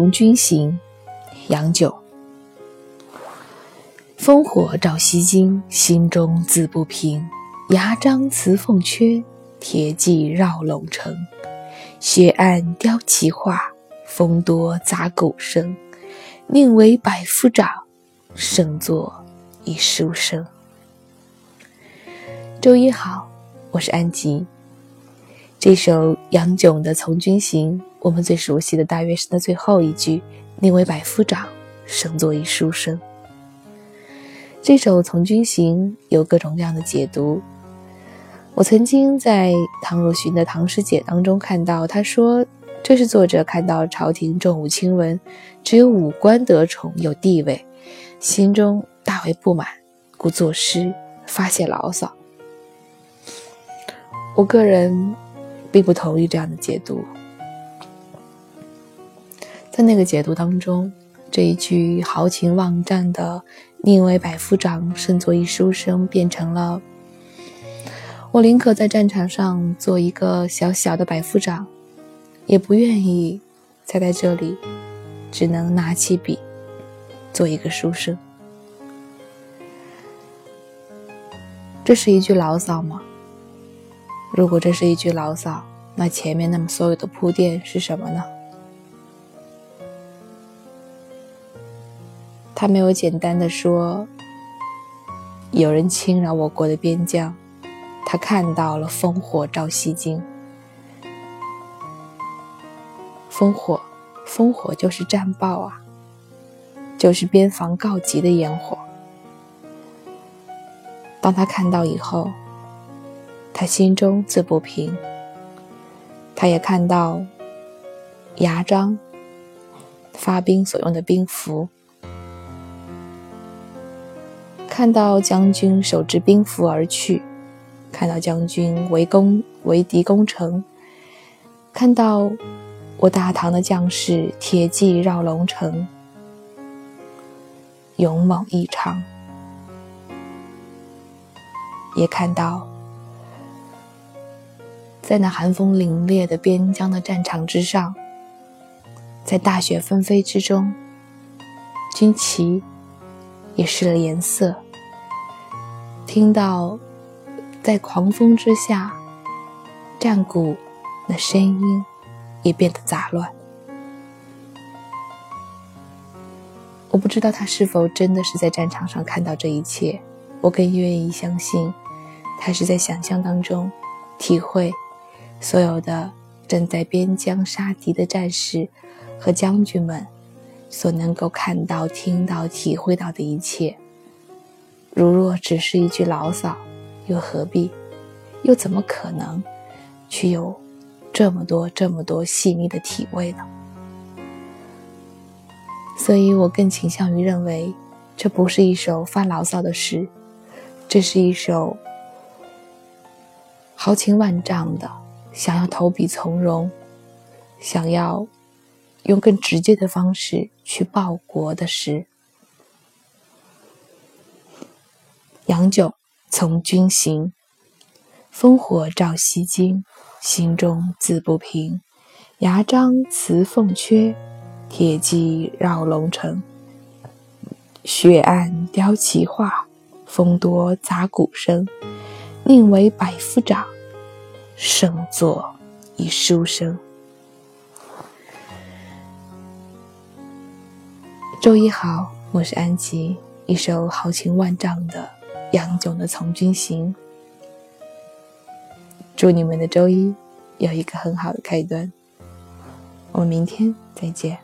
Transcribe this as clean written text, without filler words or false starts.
同君行》杨炯。烽火照西京，心中自不平。牙璋辞凤阙，铁骑绕陇城。雪暗雕旗画，风多杂狗声。宁为百夫长，胜作一书生。周一好，我是安吉。这首杨炯的《从军行》，我们最熟悉的大约是那最后一句，宁为百夫长，胜作一书生。这首《从军行》有各种各样的解读。我曾经在唐若寻的《唐诗解》当中看到，他说这是作者看到朝廷重武轻文，只有武官得宠有地位，心中大为不满，故作诗发泄牢骚。我个人并不同意这样的解读。在那个解读当中，这一句豪情万丈的宁为百夫长，胜作一书生，变成了我宁可在战场上做一个小小的百夫长，也不愿意再在这里只能拿起笔做一个书生。这是一句牢骚吗？如果这是一句牢骚，那前面那么所有的铺垫是什么呢？他没有简单的说有人侵扰我国的边疆，他看到了烽火照西京。烽火就是战报啊，就是边防告急的烟火。当他看到以后，他心中自不平。他也看到牙璋发兵所用的兵符，看到将军手执兵符而去，看到将军围敌攻城，看到我大唐的将士铁骑绕龙城，勇猛异常。也看到在那寒风凛冽的边疆的战场之上，在大雪纷飞之中，军旗也失了颜色。听到在狂风之下战鼓那声音也变得杂乱。我不知道他是否真的是在战场上看到这一切，我更愿意相信他是在想象当中体会所有的正在边疆杀敌的战士和将军们所能够看到、听到、体会到的一切。如若只是一句牢骚，又何必，又怎么可能去有这么多细腻的体味呢？所以我更倾向于认为，这不是一首发牢骚的诗，这是一首豪情万丈的，想要投笔从戎，想要用更直接的方式去报国的诗。杨炯《从军行》，烽火照西京，心中自不平。牙璋辞凤阙，铁骑绕龙城。雪暗雕旗画，风多杂鼓声。宁为百夫长，胜作一书生。周一好，我是安吉。一首豪情万丈的杨炯的《从军行》，祝你们的周一有一个很好的开端。我们明天再见。